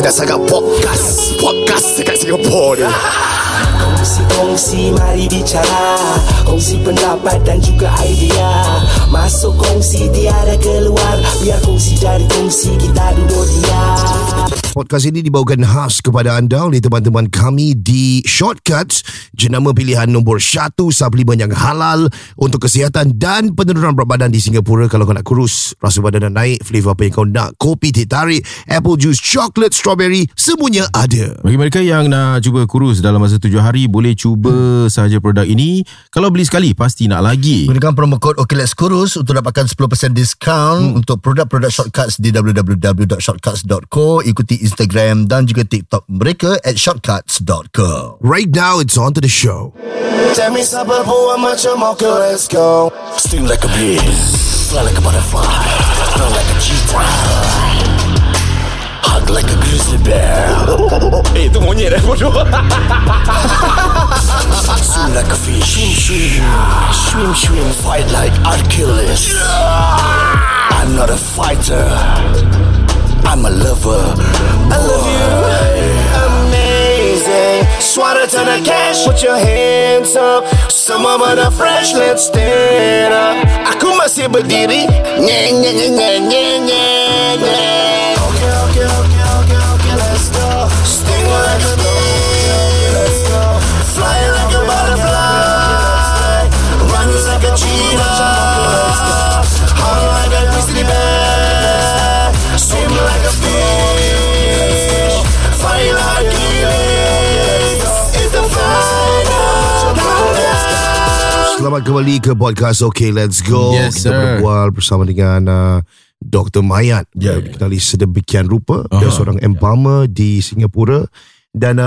ada sangat podcast. Podcast dekat Singapura ni. Kongsi-kongsi mari bicara, kongsi pendapat dan juga idea. Masuk kongsi tiada keluar, biar kongsi dari kongsi kita duduk dia. Podcast ini dibawakan khas kepada anda oleh teman-teman kami di Shortcutx, jenama pilihan nombor 1 suplemen yang halal untuk kesihatan dan penurunan berat badan di Singapura. Kalau kau nak kurus, rasa badan dah naik, flavor apa yang kau nak, kopi, teh tarik, apple juice, coklat, strawberry, semuanya ada. Bagi mereka yang nak cuba kurus dalam masa 7 hari, boleh cuba sahaja produk ini. Kalau beli sekali, pasti nak lagi. Gunakan promo kod OKLETSKURUS untuk dapatkan 10% diskaun untuk produk-produk Shortcutx di www.shortcuts.co. Ikuti Instagram dan juga TikTok mereka at shortcuts.co. Right now, it's on to the show. Tell me siapa buat macam okay, let's go. Sting like a bee, fly like a butterfly, run like a cheetah, hug like a grizzly bear. Eh, itu monyet eh, bodoh. Swim like a fish, swim, fight like Achilles. I'm not a fighter, I'm a lover. I love you. Amazing. Swatter to the cash. Put your hands up. Semua pada fresh. Let's stand up. Aku masih berdiri. Nye, nye, nye, nye, nye, nye, nye. Okay, okay, okay, okay, okay. Let's go. Sting like a bee. Let's go. Fly like a butterfly. Run like a cheetah. Hung like a grizzly bear. Swim like a fish, fight like Achilles. It's the final countdown. Selamat kembali ke podcast Okay Let's Go. Yes, kita berbual bersama dengan Dr. Mayat. Dia dikenali sedemikian rupa. Dia seorang embalmer di Singapura. Dan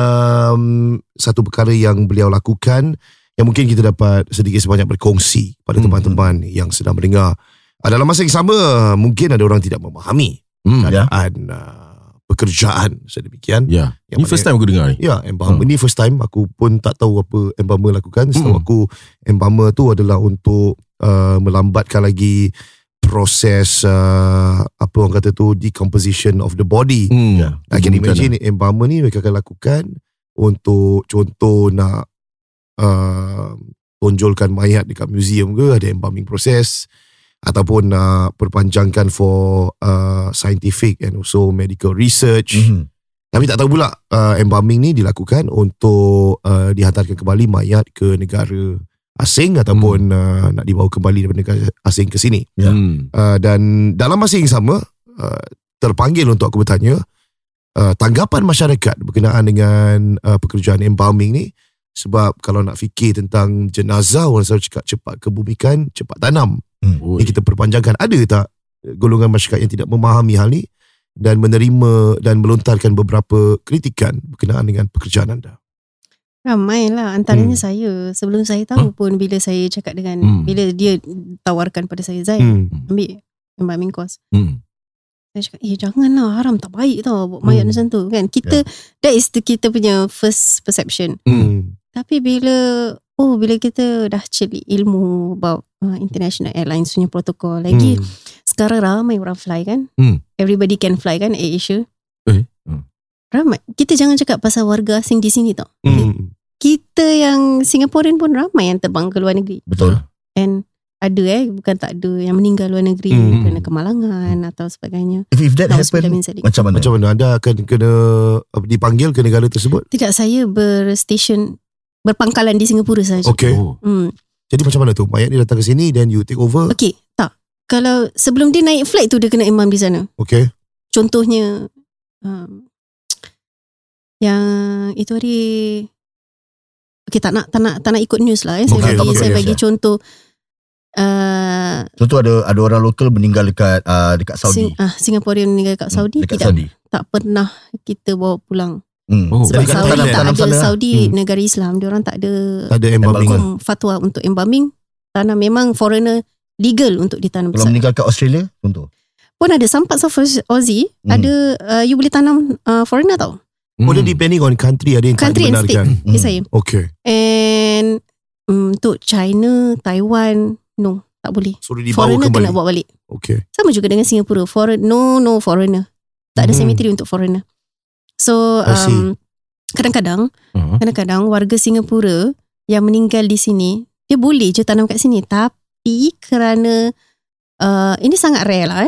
satu perkara yang beliau lakukan yang mungkin kita dapat sedikit sebanyak berkongsi pada teman-teman yang sedang mendengar. Dalam masa yang sama, mungkin ada orang tidak memahami keadaan pekerjaan sedemikian. Ini first time aku dengar ni. Ya, embalmer ni first time. Aku pun tak tahu apa embalmer lakukan. Setahu aku, embalmer tu adalah untuk melambatkan lagi proses apa orang kata tu, decomposition of the body. I can imagine embalmer ni mereka akan lakukan untuk contoh nak tonjolkan mayat dekat museum ke, ada embalming proses. Ataupun perpanjangkan for scientific and also medical research. Tapi tak tahu pula embalming ni dilakukan untuk dihantarkan kembali mayat ke negara asing ataupun nak dibawa kembali daripada negara asing ke sini. Dan dalam masa yang sama, terpanggil untuk aku bertanya tanggapan masyarakat berkenaan dengan pekerjaan embalming ni. Sebab kalau nak fikir tentang jenazah, orang selalu cakap cepat kebumikan, cepat tanam. Ini kita perpanjangkan. Ada tak golongan masyarakat yang tidak memahami hal ni dan menerima dan melontarkan beberapa kritikan berkenaan dengan pekerjaan anda? Ramai lah. Antaranya saya. Sebelum saya tahu pun, bila saya cakap dengan bila dia tawarkan pada saya, Zai ambil embalming course, saya cakap, janganlah, haram, tak baik tau buat mayat macam tu kan. Kita that is the, kita punya first perception. Tapi bila kita dah cari ilmu about international airlines punya protokol lagi, sekarang ramai orang fly kan, everybody can fly kan, Air Asia ramai. Kita jangan cakap pasal warga asing di sini tau, kita yang Singaporean pun ramai yang terbang ke luar negeri. Betul. And ada bukan tak ada yang meninggal luar negeri kerana kemalangan atau sebagainya. If that happen, macam mana anda akan kena dipanggil ke negara tersebut? Tidak, saya berpangkalan di Singapura saja. Jadi macam mana tu? Mayat ni datang ke sini, then you take over? Okay, tak. Kalau sebelum dia naik flight tu, dia kena imam di sana. Okay. Contohnya, yang itu hari, okay, tak nak ikut news lah. Saya bagi contoh. Contoh ada orang lokal meninggal dekat Saudi. Singaporean meninggal dekat Saudi. Tak pernah kita bawa pulang. Sebab Saudi tak ada, Saudi negara Islam, dia orang tak ada embalming, fatwa untuk embalming. Tanah memang foreigner legal untuk ditanam. Kalau meninggal kat Australia contoh pun ada sampak Aussie, ada you boleh tanam foreigner tau. Boleh depending on country, ada yang country tak dibenarkan. Okay. And untuk China, Taiwan, no, tak boleh. So, foreigner kena bawa balik. Okay. Sama juga dengan Singapura, foreigner, no foreigner. Tak ada cemetery untuk foreigner. So kadang-kadang warga Singapura yang meninggal di sini, dia boleh je tanam kat sini, tapi kerana ini sangat rare lah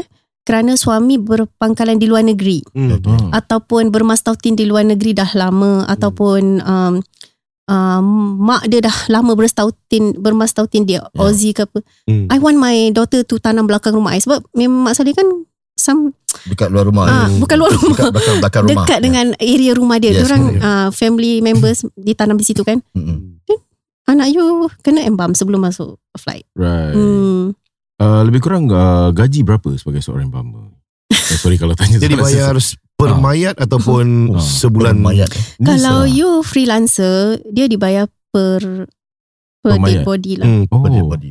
kerana suami berpangkalan di luar negeri ataupun bermastautin di luar negeri dah lama, ataupun mak dia dah lama bermastautin dia Aussie ke apa. I want my daughter to tanam belakang rumah I, sebab memang mak saya kan dekat luar rumah, bukan luar rumah, dekat belakang rumah, dekat dengan area rumah dia. Yes, diorang family members ditanam di situ kan. Then, anak you kena embalm sebelum masuk flight, right? Lebih kurang gaji berapa sebagai seorang embalmer? Sorry kalau tanya. Jadi bayar per mayat ataupun sebulan mayat? Kalau you freelancer, dia dibayar per day body lah. Per day body.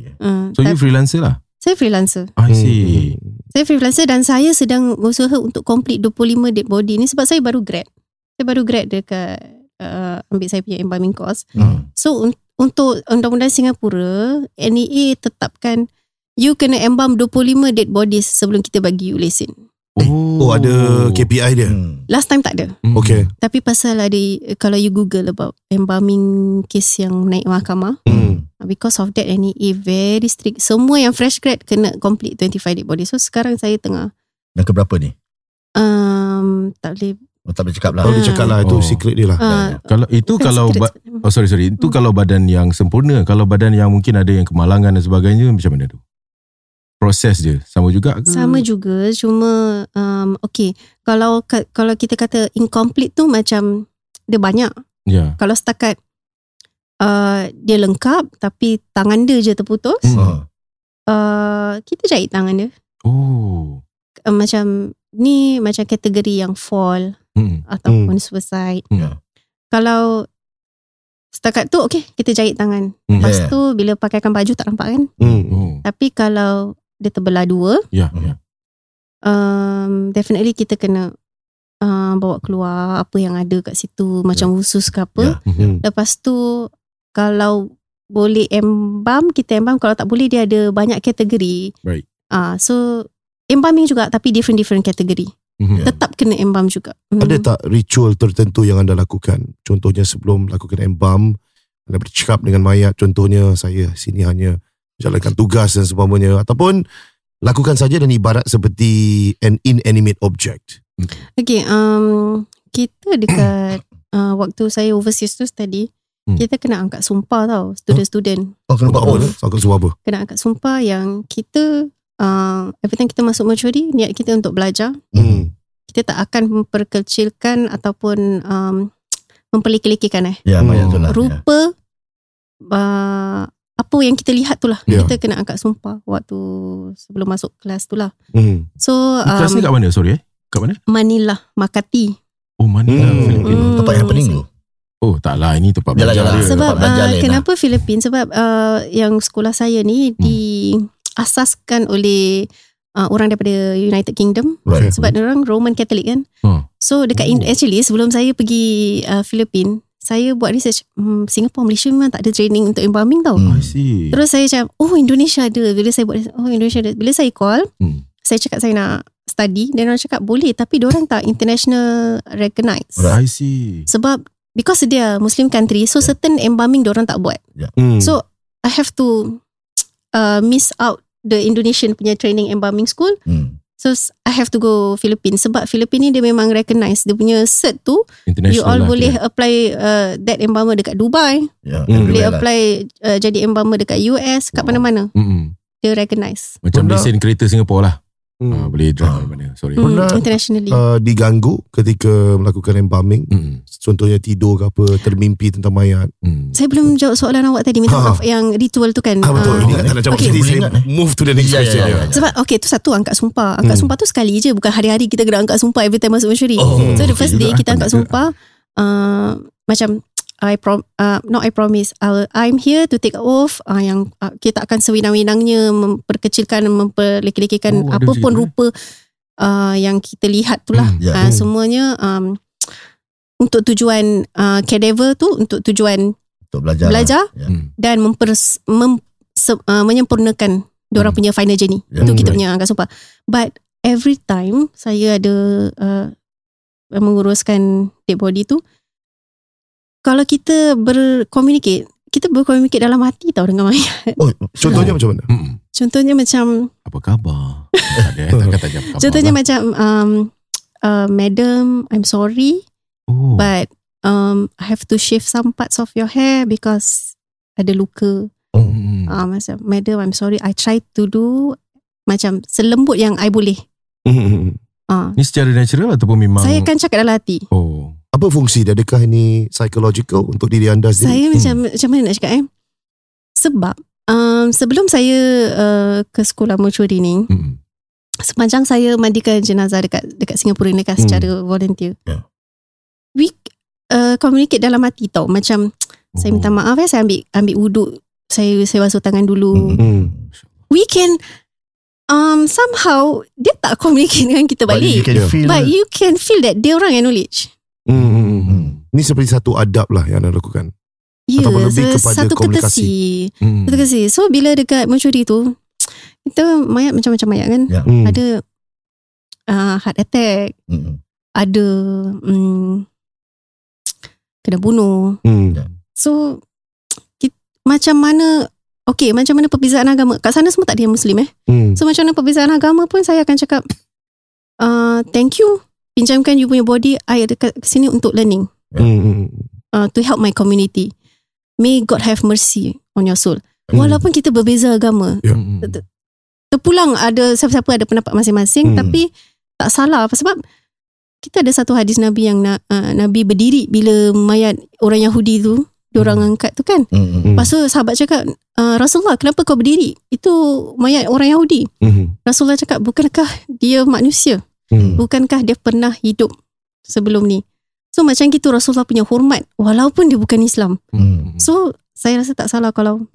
So you freelancer lah? Saya freelancer. I see. Saya freelancer dan saya sedang berusaha untuk complete 25 dead body ni sebab saya baru grad. Saya baru grad dekat ambil saya punya embalming course. So untuk undang-undang Singapura, NEA tetapkan you kena embalm 25 dead bodies sebelum kita bagi you lesen. Oh, ada KPI dia? Last time tak ada. Okay. Tapi pasal ada, kalau you google about embalming case yang naik mahkamah, because of that NEA very strict. Semua yang fresh grad kena complete 25 dead bodies. So sekarang saya tengah, yang keberapa ni? Tak boleh. Tak boleh cakap lah. Tak boleh cakap lah. Itu secret dia lah. Kalau itu kalau sorry. Itu kalau badan yang sempurna. Kalau badan yang mungkin ada yang kemalangan dan sebagainya, macam mana tu? Proses je sama juga ke? Sama juga, cuma okay, kalau kita kata incomplete tu macam dia banyak. Kalau setakat dia lengkap tapi tangan dia je terputus, kita jahit tangan dia. Macam ni, macam kategori yang fall ataupun suicide. Kalau setakat tu okay, kita jahit tangan, lepas tu bila pakaikan baju tak nampak kan. Tapi kalau dia terbelah dua, definitely kita kena bawa keluar apa yang ada kat situ, macam usus ke apa. Lepas tu kalau boleh embalm, kita embalm. Kalau tak boleh, dia ada banyak kategori, right. So embalming juga tapi different kategori. Tetap kena embalm juga. Ada tak ritual tertentu yang anda lakukan? Contohnya sebelum lakukan embalm, anda bercakap dengan mayat, contohnya saya sini hanya jalankan tugas dan sebagainya, ataupun lakukan saja dan ibarat seperti an inanimate object. Okay, kita dekat waktu saya overseas tu tadi, kita kena angkat sumpah tau, student-student. Kena angkat sumpah apa? Kena angkat sumpah yang kita every time kita masuk mortuary, niat kita untuk belajar. Kita tak akan memperkecilkan ataupun memperlekeh-lekehkan rupa apa yang kita lihat tu lah. Kita kena angkat sumpah waktu sebelum masuk kelas tu lah. So kelas ni kat mana? Sorry, kat mana? Manila, Makati. Oh, Manila, Philippines. Tempat yang pening tu? Oh, taklah, ini tempat belajar. Sebab kenapa Philippines? Sebab yang sekolah saya ni diasaskan oleh orang daripada United Kingdom, right. Sebab orang Roman Catholic kan. So dekat actually sebelum saya pergi Philippines, saya buat research, Singapore, Malaysia memang tak ada training untuk embalming tau. Terus saya macam, Indonesia ada. Bila saya buat, Indonesia ada. Bila saya call, saya cakap saya nak study, dan orang cakap boleh, tapi diorang tak international recognize. I see. Sebab, because dia Muslim country, so certain embalming diorang tak buat. So, I have to miss out the Indonesian punya training embalming school. So I have to go Philippines, sebab Philippines ni dia memang recognize dia punya cert tu. You all lah, boleh apply that embalmer dekat Dubai, boleh apply jadi embalmer dekat US, kat mana-mana. Dia recognize. Macam lesen kereta Singapore lah. Boleh drive mana. Sorry. Pernah internationally diganggu ketika melakukan embalming? Contohnya tidur ke apa, termimpi tentang mayat? Saya belum jawab soalan awak tadi, minta maaf, yang ritual tu kan. Betul. Ini tak nak jawab. Move to the next question. Sebab okay, tu satu, angkat sumpah. Angkat sumpah tu sekali je, bukan hari-hari kita kena angkat sumpah every time masuk mortuary. So the first day kita angkat sumpah, macam I promise I'm here to take off, yang kita akan sewenang-wenangnya memperkecilkan, memperlekeh-lekehkan apapun rupa yang kita lihat tu lah. Semuanya untuk tujuan cadaver tu, untuk tujuan untuk belajar dan menyempurnakan diorang punya final journey. Itu kita punya angkat sumpah. But every time saya ada menguruskan dead body tu, kalau kita berkomunikate, kita berkomunikate dalam hati tau dengan Mayat. Oh, contohnya macam mana? Contohnya macam apa khabar? Contohnya macam madam, I'm sorry, but I have to shave some parts of your hair because ada luka. Macam madam, I'm sorry, I tried to do macam selembut yang I boleh. Ni secara natural ataupun memang saya akan cakap dalam hati. Oh. Apa fungsi dia? Adakah ini psychological untuk diri anda sendiri? Saya macam mana nak cakap Sebab sebelum saya ke sekolah mortuary ni, sepanjang saya mandikan jenazah dekat Singapura ni kan, secara volunteer. We communicate dalam hati tau. Macam saya minta maaf, saya ambil uduk, saya basuh tangan dulu. We can somehow dia tak communicate dengan kita balik. But you can feel that dia orang acknowledge. Ini seperti satu adab lah yang anda lakukan. Ya, satu ketesi. So bila dekat mencuri tu, kita mayat macam-macam mayat kan. Ada heart attack, ada kena bunuh. So kita, macam mana, okay, macam mana perbezaan agama kat sana semua tak ada yang Muslim so macam mana perbezaan agama pun saya akan cakap thank you, pinjamkan you punya body, I ada kat sini untuk learning. To help my community. May God have mercy on your soul. Walaupun kita berbeza agama. Terpulang ada siapa-siapa ada pendapat masing-masing, tapi tak salah. Sebab kita ada satu hadis Nabi yang Nabi berdiri bila mayat orang Yahudi tu, diorang angkat tu kan. Lepas tu sahabat cakap, Rasulullah, kenapa kau berdiri? Itu mayat orang Yahudi. Rasulullah cakap, bukankah dia manusia? Bukankah dia pernah hidup sebelum ni? So macam gitu Rasulullah punya hormat walaupun dia bukan Islam. So saya rasa tak salah kalau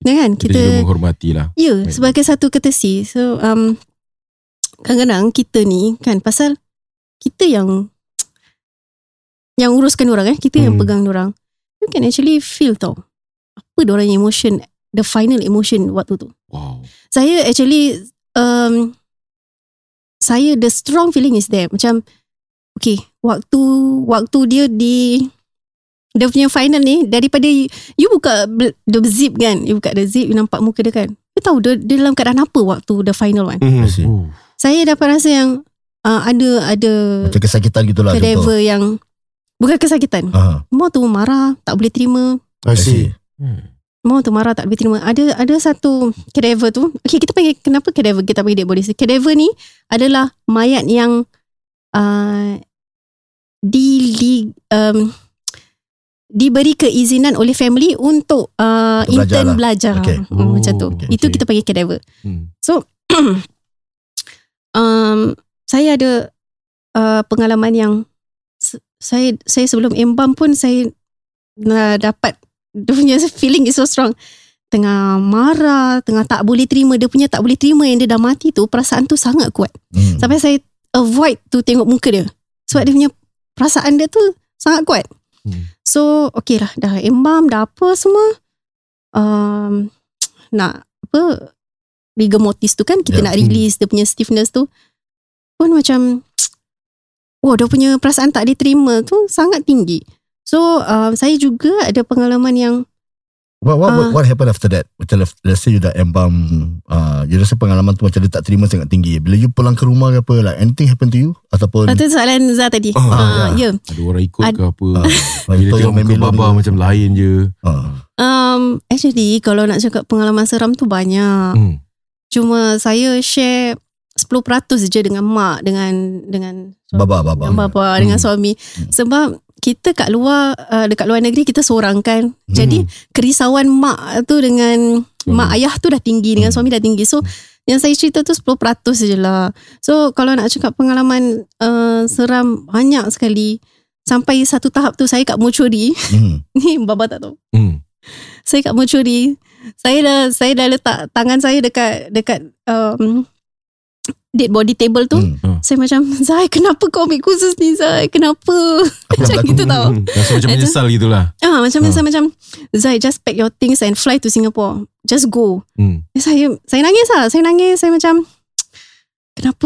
kan kita menghormatilah. Ya, sebagai satu ketesi. So kadang-kadang kita ni kan, pasal kita yang uruskan orang kan, kita yang pegang orang. You can actually feel tau apa orang emotion, the final emotion waktu tu. Wow. Saya actually saya the strong feeling is there. Macam okay, waktu dia di dia punya final ni, daripada you buka the zip kan, you buka the zip, you nampak muka dia kan, you tahu dia dalam keadaan apa waktu the final one. Saya dapat rasa yang ada macam kesakitan gitulah, level yang bukan kesakitan, mau tu marah tak boleh terima. I see. Mau tu marah tak boleh terima. Ada satu cadaver tu. Okay, kita panggil, kenapa cadaver kita panggil dead body? Cadaver ni adalah mayat yang diberi keizinan oleh family untuk intern belajar. Okay. Macam tu. Okay, itu kita panggil cadaver. So saya ada pengalaman yang saya sebelum embalm pun saya dapat dia punya feeling is so strong. Tengah marah, tengah tak boleh terima, dia punya tak boleh terima yang dia dah mati tu, perasaan tu sangat kuat. Sampai saya avoid tu tengok muka dia sebab dia punya perasaan dia tu sangat kuat. So okay lah, dah embalm, dah apa semua, nak apa, rigor mortis tu kan, kita nak release dia punya stiffness tu pun macam wah, dia punya perasaan tak diterima tu sangat tinggi. So saya juga ada pengalaman yang what happened after that? Macam let's say you dah embalm, you rasa pengalaman tu macam dia tak terima sangat tinggi. Bila you pulang ke rumah ke apa, like anything happen to you? Ataupun itu soalan Zah tadi. Yeah. Ada orang ikut ke apa? Bila tengok muka baba macam lain je. Actually kalau nak cakap pengalaman seram tu banyak. Cuma saya share 10% je dengan mak, dengan baba, dengan suami. Sebab kita kat luar, dekat luar negeri kita seorang kan. Jadi kerisauan mak tu dengan mak ayah tu dah tinggi, dengan suami dah tinggi. So yang saya cerita tu 10% je lah. So kalau nak cakap pengalaman seram banyak sekali. Sampai satu tahap tu saya kat mortuary. Ni baba tak tahu. Saya kat mortuary, saya dah letak tangan saya dekat dead body table tu. Saya macam, Zai, kenapa kau ambil khusus ni, Zai? Kenapa? Macam gitu tau. Rasa macam menyesal gitu lah. Macam menyesal, macam Zai, just pack your things and fly to Singapore. Just go. Saya nangis lah. Saya macam,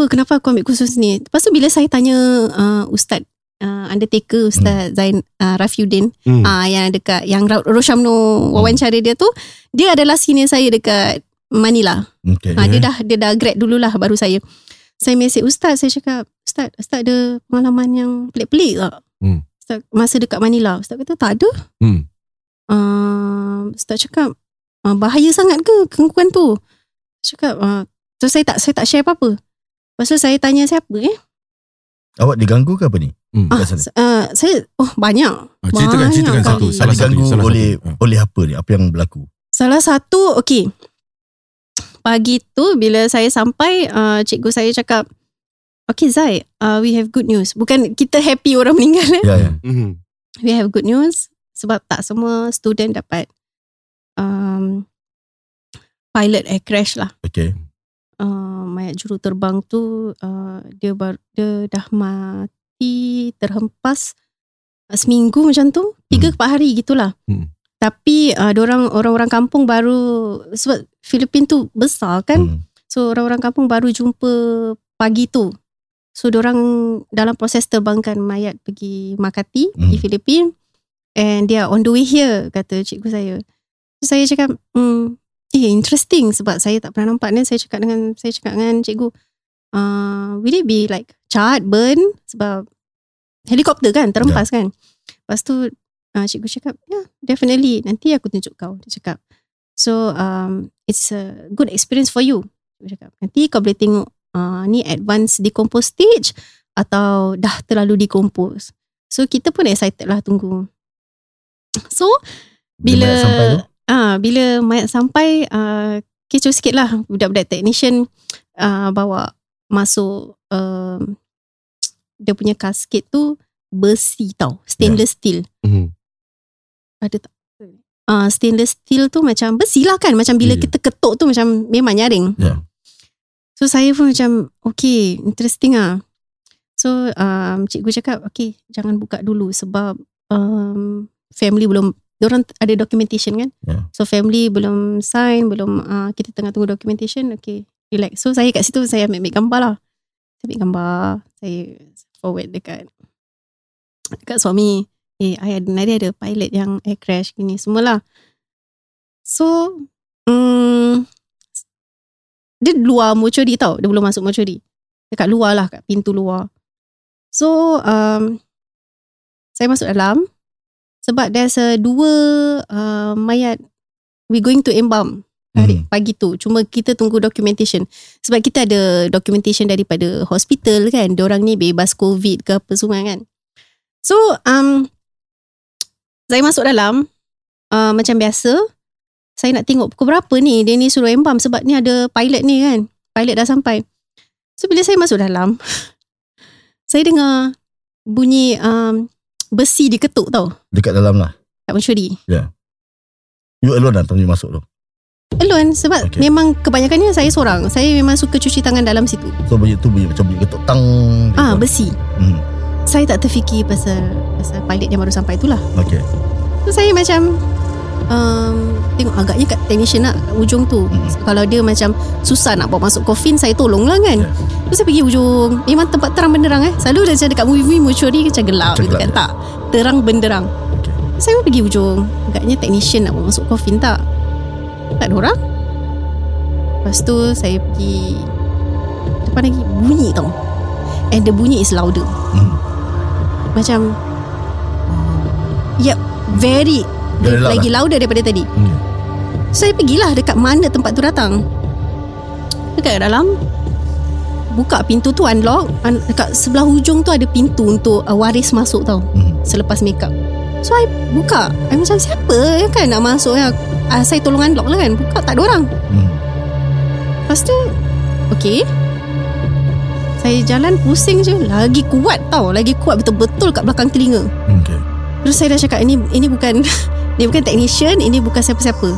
kenapa aku ambil khusus ni? Lepas tu bila saya tanya Ustaz undertaker Ustaz Rafiuddin yang Rosyamno wawancara dia tu, dia adalah senior saya dekat Manila. Okay. Dia dah grad dululah baru saya. Saya mesej Ustaz, saya cakap, Ustaz ada pengalaman yang pelik-pelik tak? Ustaz, masa dekat Manila. Ustaz kata tak ada. Ustaz cakap, bahaya sangat ke gangguan tu? Cakap, so saya tak share apa-apa. Lepas tu saya tanya siapa awak diganggu ke apa ni? Saya banyak. Ceritakan satu. Salah satu oleh apa ni? Apa yang berlaku? Salah satu, okey. Pagi tu bila saya sampai, cikgu saya cakap, okay Zai, we have good news. Bukan kita happy orang meninggal. We have good news. Sebab tak semua student dapat pilot aircrash lah. Okay. Mayat juru terbang tu, dia dah mati terhempas seminggu macam tu, 3-4 hari gitulah. Tapi orang-orang kampung baru, sebab Filipina tu besar kan, so orang-orang kampung baru jumpa pagi tu, so orang dalam proses terbangkan mayat pergi Makati di Filipina, and they are on the way here, kata cikgu saya. So saya cakap interesting, sebab saya tak pernah nampak ni. Saya cakap dengan cikgu, will it be like charred, burn, sebab helikopter kan terhempas kan. Lepas tu cikgu cakap, definitely, nanti aku tunjuk kau. Dia cakap, so it's a good experience for you. Dia cakap, nanti kau boleh tengok ni advanced decompose stage atau dah terlalu decompose. So kita pun excited lah tunggu. So bila mayat sampai, kecoh sikit lah. Budak-budak technician bawa masuk dia punya kasket tu besi tau, stainless steel. Ada tak? Stainless steel tu macam besi lah kan, macam bila kita ketuk tu macam memang nyaring. So saya pun macam okay, interesting lah. So cikgu cakap okay, jangan buka dulu sebab family belum, diorang ada documentation kan. So family belum sign, belum kita tengah tunggu documentation. Okay, relax. So saya kat situ, saya ambil gambar lah. Saya ambil gambar, saya forward dekat suami, nanti ada pilot yang air crash gini semualah. So dia luar mortuary tau, dia belum masuk mortuary, dekat luar lah, kat pintu luar. So saya masuk dalam sebab there's dua mayat we going to embalm hari pagi tu. Cuma kita tunggu documentation sebab kita ada documentation daripada hospital kan, diorang ni bebas COVID ke apa semua kan. So saya masuk dalam macam biasa. Saya nak tengok pukul berapa ni dia ni suruh embalm, sebab ni ada pilot ni kan, pilot dah sampai. So bila saya masuk dalam saya dengar bunyi besi diketuk tau, dekat dalam lah, kat mencuri. You alone lah tengok masuk tu? Alone, sebab memang kebanyakannya saya seorang. Saya memang suka cuci tangan dalam situ. So bunyi tu bunyi macam bunyi ketuk tang, besi. Saya tak terfikir pasal pilot yang baru sampai tu lah. Okay. So saya macam tengok agaknya kat technician lah, kat ujung tu. Kalau dia macam susah nak bawa masuk coffin, saya tolong lah kan. So saya pergi ujung, memang tempat terang benderang. Selalu macam dekat movie mortuary macam gelap gitu kan. Tak, terang benderang. Saya pun pergi ujung, agaknya technician nak bawa masuk coffin tak ada orang. Lepas tu saya pergi depan lagi, bunyi tau, and the bunyi is louder. Macam very lagi louder daripada tadi. So saya pergilah dekat mana tempat tu datang, dekat dalam. Buka pintu tu, unlock. Dekat sebelah hujung tu ada pintu untuk waris masuk tau, selepas make up. So saya buka, saya macam siapa kan nak masuk kan? Saya tolong unlock lah kan. Buka, tak ada orang. Lepas tu okay, saya jalan pusing je, lagi kuat tau, lagi kuat betul-betul kat belakang telinga. Terus saya dah cakap ini bukan dia bukan technician, ini bukan siapa-siapa.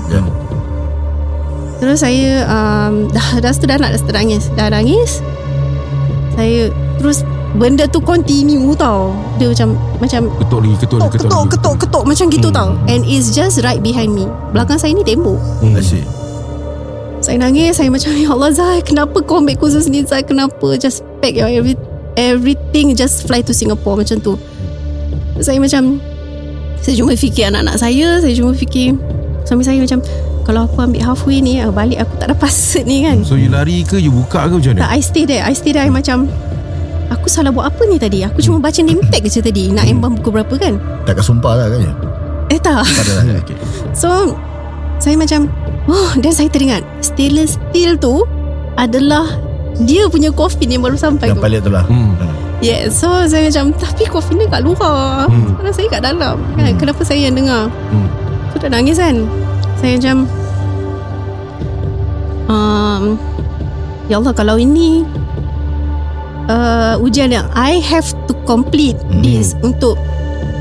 Terus saya dah nangis. Saya terus benda tu continue tau. Dia macam ketuk macam gitu tau. And it's just right behind me. Belakang saya ni tembok. Asyik. Saya nangis, saya macam ya Allah Zai, kenapa kau ambil kursus ni Zai, kenapa? Just pack your everything, just fly to Singapore macam tu. saya macam, saya cuma fikir anak-anak saya, saya cuma fikir suami saya macam, kalau aku ambil halfway ni, balik aku tak dapat cert ni kan. So you lari ke, you buka ke macam mana? Tak, I stay there I macam, aku salah buat apa ni tadi? Aku cuma baca name tag je tadi. Nak embam buku berapa kan? Takkan sumpah lah kan? Tak. So saya macam, oh, dan saya teringat stainless steel tu adalah dia punya coffin yang baru sampai tu. Balik tu lah. Yeah, so saya macam, tapi coffin dia kat luar, sekarang saya kat dalam kan? Kenapa saya yang dengar? So tak nangis kan? Saya macam, ya Allah, kalau ini ujian yang I have to complete this untuk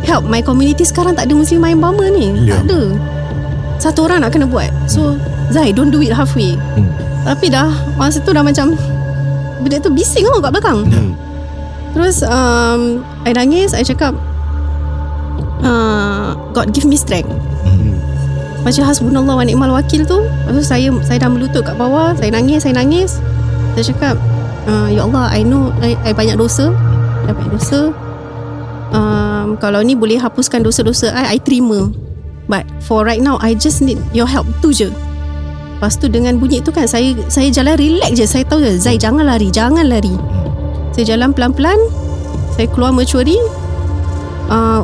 help my community. Sekarang tak ada Muslimah yang bama ni, yeah. Tak ada. Satu orang nak kena buat. So Zai, don't do it halfway. Tapi dah masa tu dah macam, benda tu bising tau kat belakang. Terus I nangis. I cakap, God give me strength. Macam hasbunallah wa ni'mal wakil tu. Lepas tu saya dah melutut kat bawah. Saya nangis. Saya cakap, ya Allah, I know I banyak dosa. I banyak dosa. Kalau ni boleh hapuskan dosa-dosa I terima. But for right now, I just need your help tu je. Lepas tu dengan bunyi tu kan, saya jalan relax je. Saya tahu je, Zai, jangan lari. Saya jalan pelan-pelan. Saya keluar mercuari.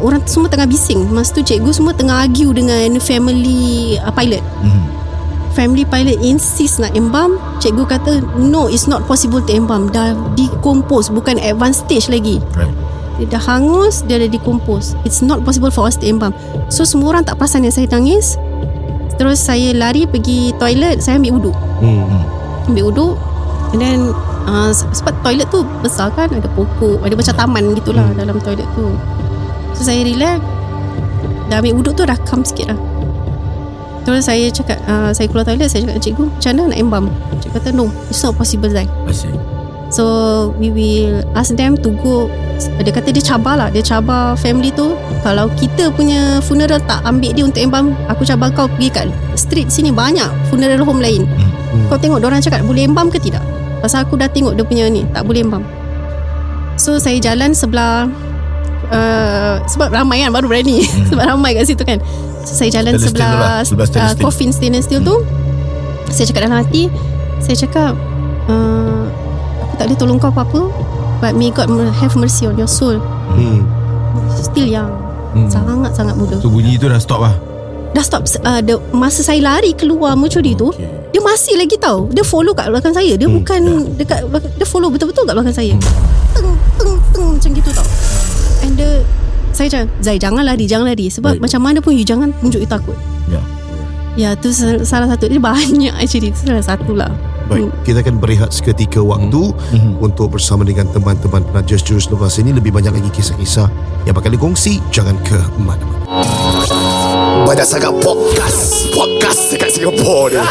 Orang semua tengah bising. Masa tu cikgu semua tengah argue dengan family pilot. Family pilot insist nak embam. Cikgu kata, no, it's not possible to embam. Dah decompose, bukan advanced stage lagi, right. Dia dah hangus, dia dah decompose. It's not possible for us to embam. So semua orang tak perasan yang saya nangis. Terus saya lari pergi toilet. Saya ambil wuduk. And then sebab toilet tu besar kan, ada pokok, ada macam taman gitulah dalam toilet tu. So saya relax. Dah ambil wuduk tu dah calm sikit lah. Terus saya cakap, saya keluar toilet. Saya cakap, cikgu, macam mana nak embam? Cikgu kata, no, it's not possible, Zai. So we will ask them to go. Dia kata dia cabar family tu. Kalau kita punya funeral tak ambil dia untuk embam, aku cabar kau pergi kat street sini, banyak funeral home lain. Kau tengok diorang cakap boleh embam ke tidak. Pasal aku dah tengok dia punya ni, tak boleh embam. So saya jalan sebelah, sebab ramai kan, baru berani. Sebab ramai kat situ kan. So saya jalan sebelah coffin stainless steel tu. Saya cakap dalam hati, saya cakap, aku tak boleh tolong kau apa-apa, but may God have mercy on your soul. Still young, sangat-sangat muda. So bunyi tu dah stop lah. Dah stop. Masa saya lari keluar mercury tu, dia masih lagi tau. Dia follow kat belakang saya. Dia bukan dekat, dia follow betul-betul kat belakang saya. Teng macam gitu tau. And saya cakap, Zai, jangan lari. Sebab macam mana pun, you jangan tunjuk you takut. Ya, tu salah satu. Dia banyak actually, itu salah satu lah. Baik, kita akan berehat seketika waktu untuk bersama dengan teman-teman penajas jurus lepas ini. Lebih banyak lagi kisah-kisah yang bakal dikongsi. Jangan ke mana-mana. Banyak sangat podcast dekat Singapura ni.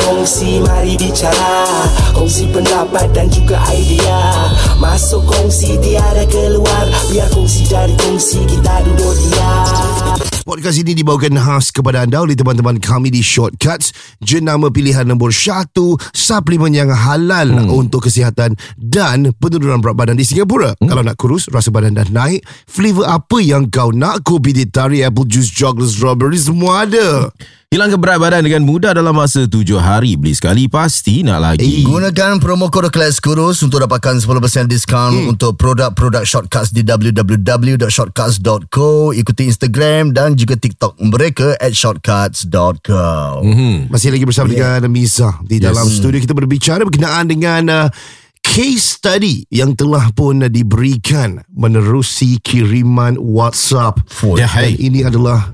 Kongsi, mari bicara. Kongsi pendapat dan juga idea. Masuk kongsi, tiada keluar. Biar kongsi dari kongsi, kita duduk diam. Podcast ini dibawakan khas kepada anda oleh teman-teman kami di Shortcutx. Jenama pilihan nombor 1, suplemen yang halal untuk kesihatan dan penurunan berat badan di Singapura. Kalau nak kurus, rasa badan dah naik, flavor apa yang kau nak? Kopi teh tarik, apple juice, chocolate, strawberry, semua ada. Hilangkan berat badan dengan mudah dalam masa 7 hari. Beli sekali, pasti nak lagi. Gunakan promo kod OKLETSKURUS untuk dapatkan 10% diskaun untuk produk-produk Shortcutx di www.shortcutx.co. Ikuti Instagram dan juga TikTok mereka @shortcutx.co. Masih lagi bersama dengan Miza di dalam studio. Kita berbicara berkenaan dengan case study yang telah pun diberikan menerusi kiriman WhatsApp. Dan ini adalah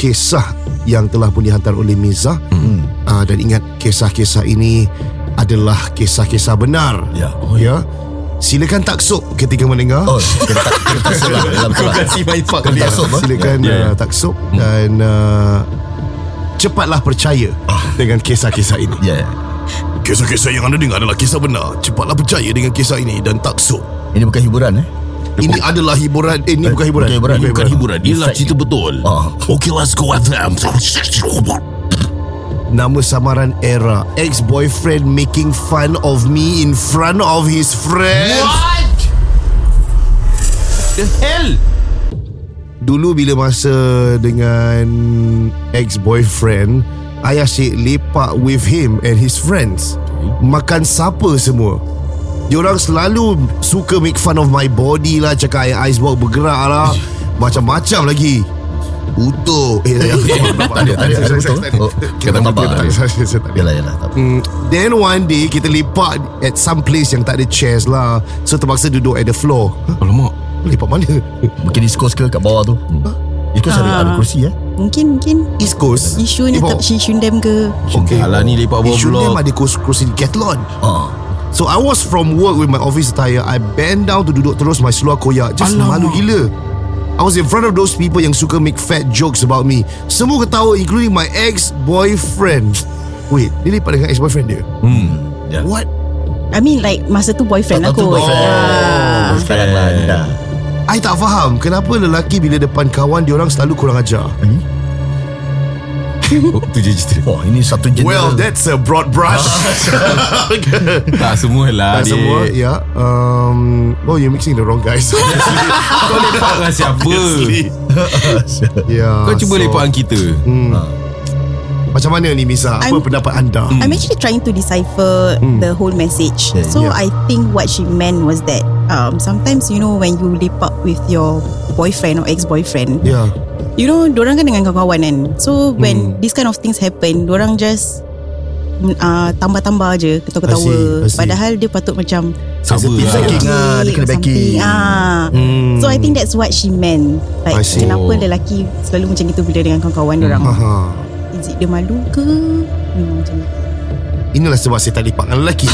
kisah yang telah pun dihantar oleh Miza. Dan ingat, kisah-kisah ini adalah kisah-kisah benar. Ya. Silakan taksub ketika mendengar. Silakan taksub dan cepatlah percaya dengan kisah-kisah ini. Kisah-kisah yang anda dengar adalah kisah benar. Cepatlah percaya dengan kisah ini dan taksub. Ini bukan hiburan. Ini adalah hiburan. Ini bukan hiburan. Bukan hiburan. Inilah cerita betul. Okay, let's go FM. Nama samaran Era, ex-boyfriend making fun of me in front of his friends. What the hell? dulu bila masa dengan ex-boyfriend, ayah Syed lepak with him and his friends, makan supper semua. Diorang selalu suka make fun of my body lah, cakap ayah icebox bergerak lah, macam-macam lagi. Utuh. Then one day kita lepak at some place yang tak ada chairs lah, so terpaksa duduk at the floor. Alamak, lepak mana? Mungkin East Coast ke kat bawah tu. East Coast ada kursi ya? Mungkin East Coast Yishun atau Yishundam ke. Okay, alah ni lepak bawah blok. Yishundam ada kursi Decathlon. So I was from work with my office attire. I bend down to duduk terus, my seluar koyak. Just malu gila. I was in front of those people yang suka make fat jokes about me. Semua ketawa, including my ex-boyfriend. Wait, dia lepak dengan ex-boyfriend dia? Yeah. What? I mean like masa tu boyfriend aku. Sekarang lah dah. I tak faham kenapa lelaki bila depan kawan diorang selalu kurang ajar. Oh, ini satu general. Well, that's a broad brush. Tak semua lah. Tak semua, ya. Oh, you're mixing the wrong guys. Kau lepak dengan siapa? Kau cuba lepakan kita. Macam mana ni, Misa? Apa pendapat anda? I'm actually trying to decipher the whole message. So, I think what she meant was that sometimes, you know, when you lepak with your boyfriend or ex-boyfriend, yeah, you know, diorang kan dengan kawan-kawan kan. So when these kind of things happen, diorang just tambah-tambah je, ketawa-ketawa. Padahal dia patut macam dia kena backing. So I think that's what she meant. Like kenapa lelaki selalu macam gitu bila dengan kawan-kawan diorang. Is it dia malu ke? Macam itu. Inilah sebab saya tak lipat dengan lelaki.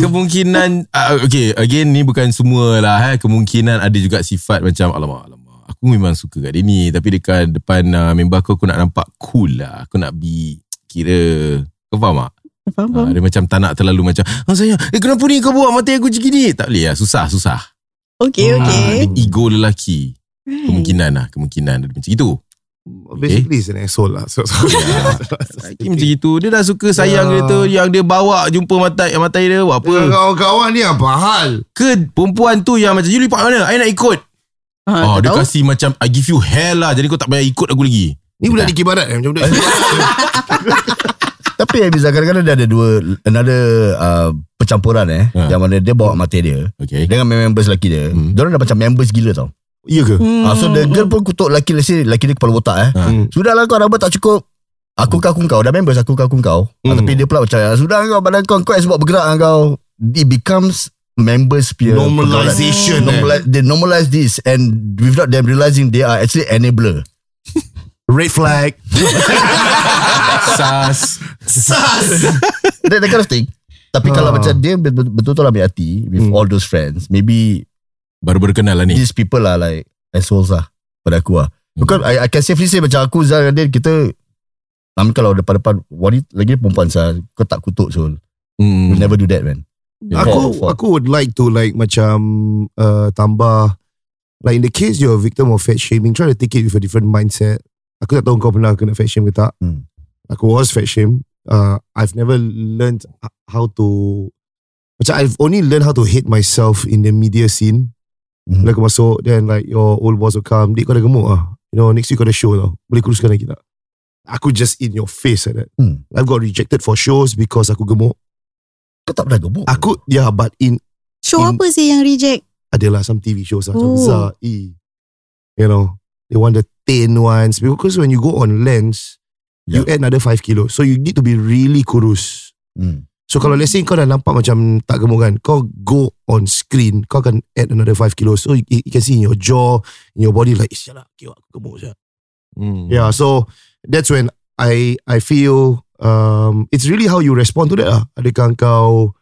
Kemungkinan okay, again ni bukan semua lah. Kemungkinan ada juga sifat macam alamak, aku memang suka kat dia ni, tapi dekat depan member aku nak nampak cool lah, aku nak be kira. Kau faham tak? Dia macam tak nak terlalu macam saya, kenapa ni kau buat mata aku macam ni? Tak boleh lah, susah. Okay ego lelaki. Kemungkinan ada macam itu. Basically is an asshole lah. Macam itu. Dia dah suka sayang dia tu. Yang dia bawa jumpa matai dia buat apa? Kawan-kawan ni apa hal? Ke perempuan tu yang macam you lipat mana? I nak ikut. Dia kasih macam I give you hell lah, jadi kau tak payah ikut aku lagi. Ni pula di kibarat macam tu. Tapi Abizah kadang-kadang dia ada dua another percampuran yang mana dia bawa matai dia dengan members lelaki dia. Diorang dah macam members gila tau. Iya ke? So the girl pun kutuk laki dia kepala botak. Sudahlah kau rambut tak cukup. Aku kau dah members aku kau. Tapi dia pula macam sudah kau badan kau sebab bergerak kau. It becomes members peer normalization. They normalize this and without them realizing they are actually enabler. Red flag. Sas. That kind of thing. Tapi kalau macam dia betul-betul ambil hati with all those friends, maybe baru-baru kenal lah ni, these people lah like assholes lah pada aku lah. Because I can safely say macam aku, Zal dan Din, kita kalau depan-depan wanita lagi perempuan, Zal, kau tak kutuk, Zul. We'll never do that, man. Aku would like to like macam tambah, like in the case you're a victim of fat shaming, try to take it with a different mindset. Aku tak tahu kau pernah kena fat shame ke tak. Aku was fat shame. I've never learned how to, macam I've only learned how to hate myself in the media scene. Bila aku masuk, then like your old boss will come, dik kau dah gemuk lah, you know, next week kau ada show tau, boleh kuruskan lagi tak? Aku just in your face like that. I've got rejected for shows because aku gemuk. Kau tak pernah gemuk? Aku, yeah, but in show in, apa sih yang reject? Adalah some TV shows lah, macam Zah, you know, they want the thin ones, because when you go on lens, you add another 5 kilos, so you need to be really kurus. So kalau let's say kau dah nampak macam tak gemuk kan, kau go on screen, kau akan add another 5 kilos. So you can see in your jaw, in your body like, ish lah, aku gemuk je. Yeah, so that's when I feel it's really how you respond to that lah. Adakah kau,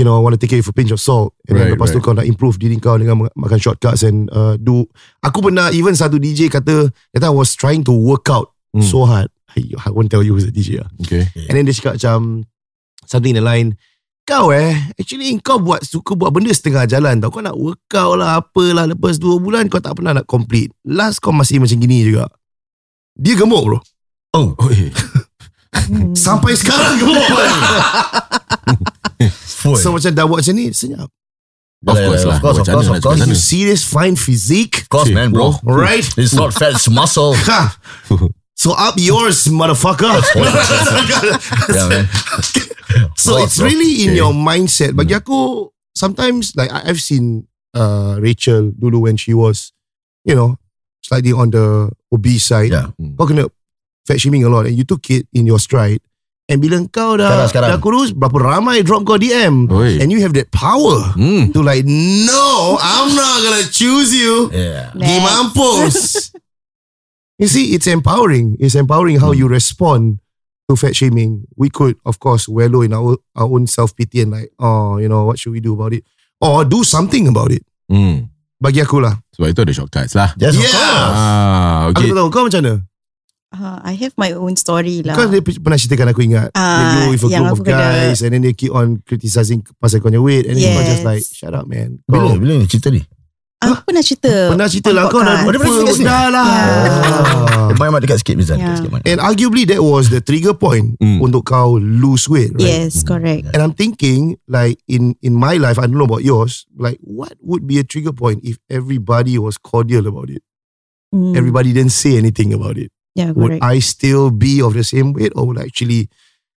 you know, want to take it with a pinch of salt, and then lepas tu kau nak improve diri kau dengan makan shortcuts and do. Aku pernah even satu DJ kata, that I was trying to work out so hard. I won't tell you who's the DJ lah. And then dia cakap macam something in the line, kau actually kau suka buat benda setengah jalan tau. Kau nak workout lah, apalah, lepas 2 bulan kau tak pernah nak complete. Last kau masih macam gini juga. Dia gemuk, bro. Sampai sekarang gemuk. So macam dah buat macam ni, senyap. Of course. You see this fine physique? Of course, see, man, bro. Right? It's not fat, it's muscle. So up yours, motherfucker. Yeah, man. So it's really in your mindset. But Yako, sometimes, like I've seen Rachel Lulu when she was, you know, slightly on the obese side. Yeah. Coconut fat shaming a lot, and you took it in your stride. And bila kau dah kurus, berapa ramai drop kau DM. Oi. And you have that power to like, no, I'm not gonna choose you. Yeah. Mampus. You see, it's empowering. It's empowering how you respond to fat shaming. We could, of course, wallow in our own self-pity and like, oh, you know, what should we do about it? Or do something about it. Bagi aku lah. Sebab itu ada shortcuts lah. Yes, yeah. Okay. Aku tahu kau macam mana? I have my own story lah. Kau pernah ceritakan aku ingat you with a group of guys and then they keep on criticizing pasal kau punya weight and then you just like shut up, man. Bila cerita ni? Aku pernah cerita lah. Kau dah lah. Main-main dekat sikit Mizan. And arguably that was the trigger point untuk kau lose weight, right? Yes, correct. And I'm thinking like in my life, I don't know about yours, like what would be a trigger point if everybody was cordial about it? Everybody didn't say anything about it. Yeah, would I still be of the same weight or would I actually?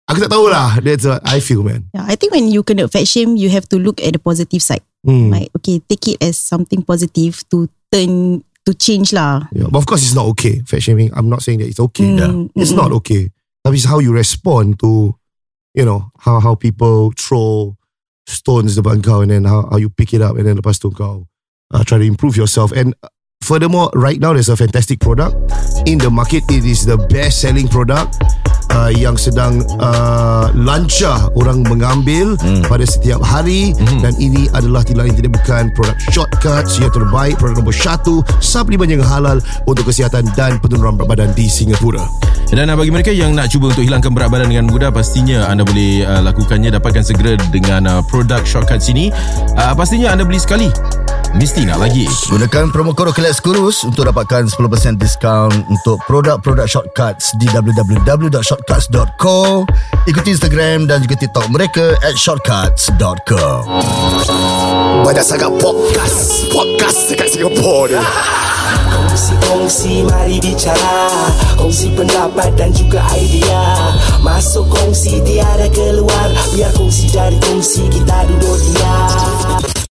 Aku tak tahu lah. That's what I feel, man. Yeah, I think when you kena fat shame, you have to look at the positive side. Like, okay, take it as something positive to turn to change lah. Yeah, but of course, it's not okay. Fat shaming. I'm not saying that it's okay. It's not okay. That is how you respond to, you know, how people throw stones depan kau and then how you pick it up and then lepas tu kau try to improve yourself. And furthermore, right now there's a fantastic product in the market. It is the best-selling product yang sedang lancar orang mengambil pada setiap hari. Dan ini adalah tidak lain tidak bukan produk Shortcuts yang terbaik, produk nombor 1 suplemen yang halal untuk kesihatan dan penurunan berat badan di Singapura. Dan bagi mereka yang nak cuba untuk hilangkan berat badan dengan mudah, pastinya anda boleh lakukannya. Dapatkan segera dengan produk Shortcuts ini. Pastinya anda beli sekali, mesti nak lagi. Gunakan promo kod OKLETSKURUS untuk dapatkan 10% diskaun untuk produk-produk Shortcuts di www.shortcuts.co. Ikuti Instagram dan juga TikTok mereka @shortcuts.co. Banyak sangat podcast dekat Singapura. Kongsi, mari bicara. Kongsi pendapat dan juga idea. Masuk kongsi, tiada keluar. Biar kongsi dari kongsi, kita duduk dia.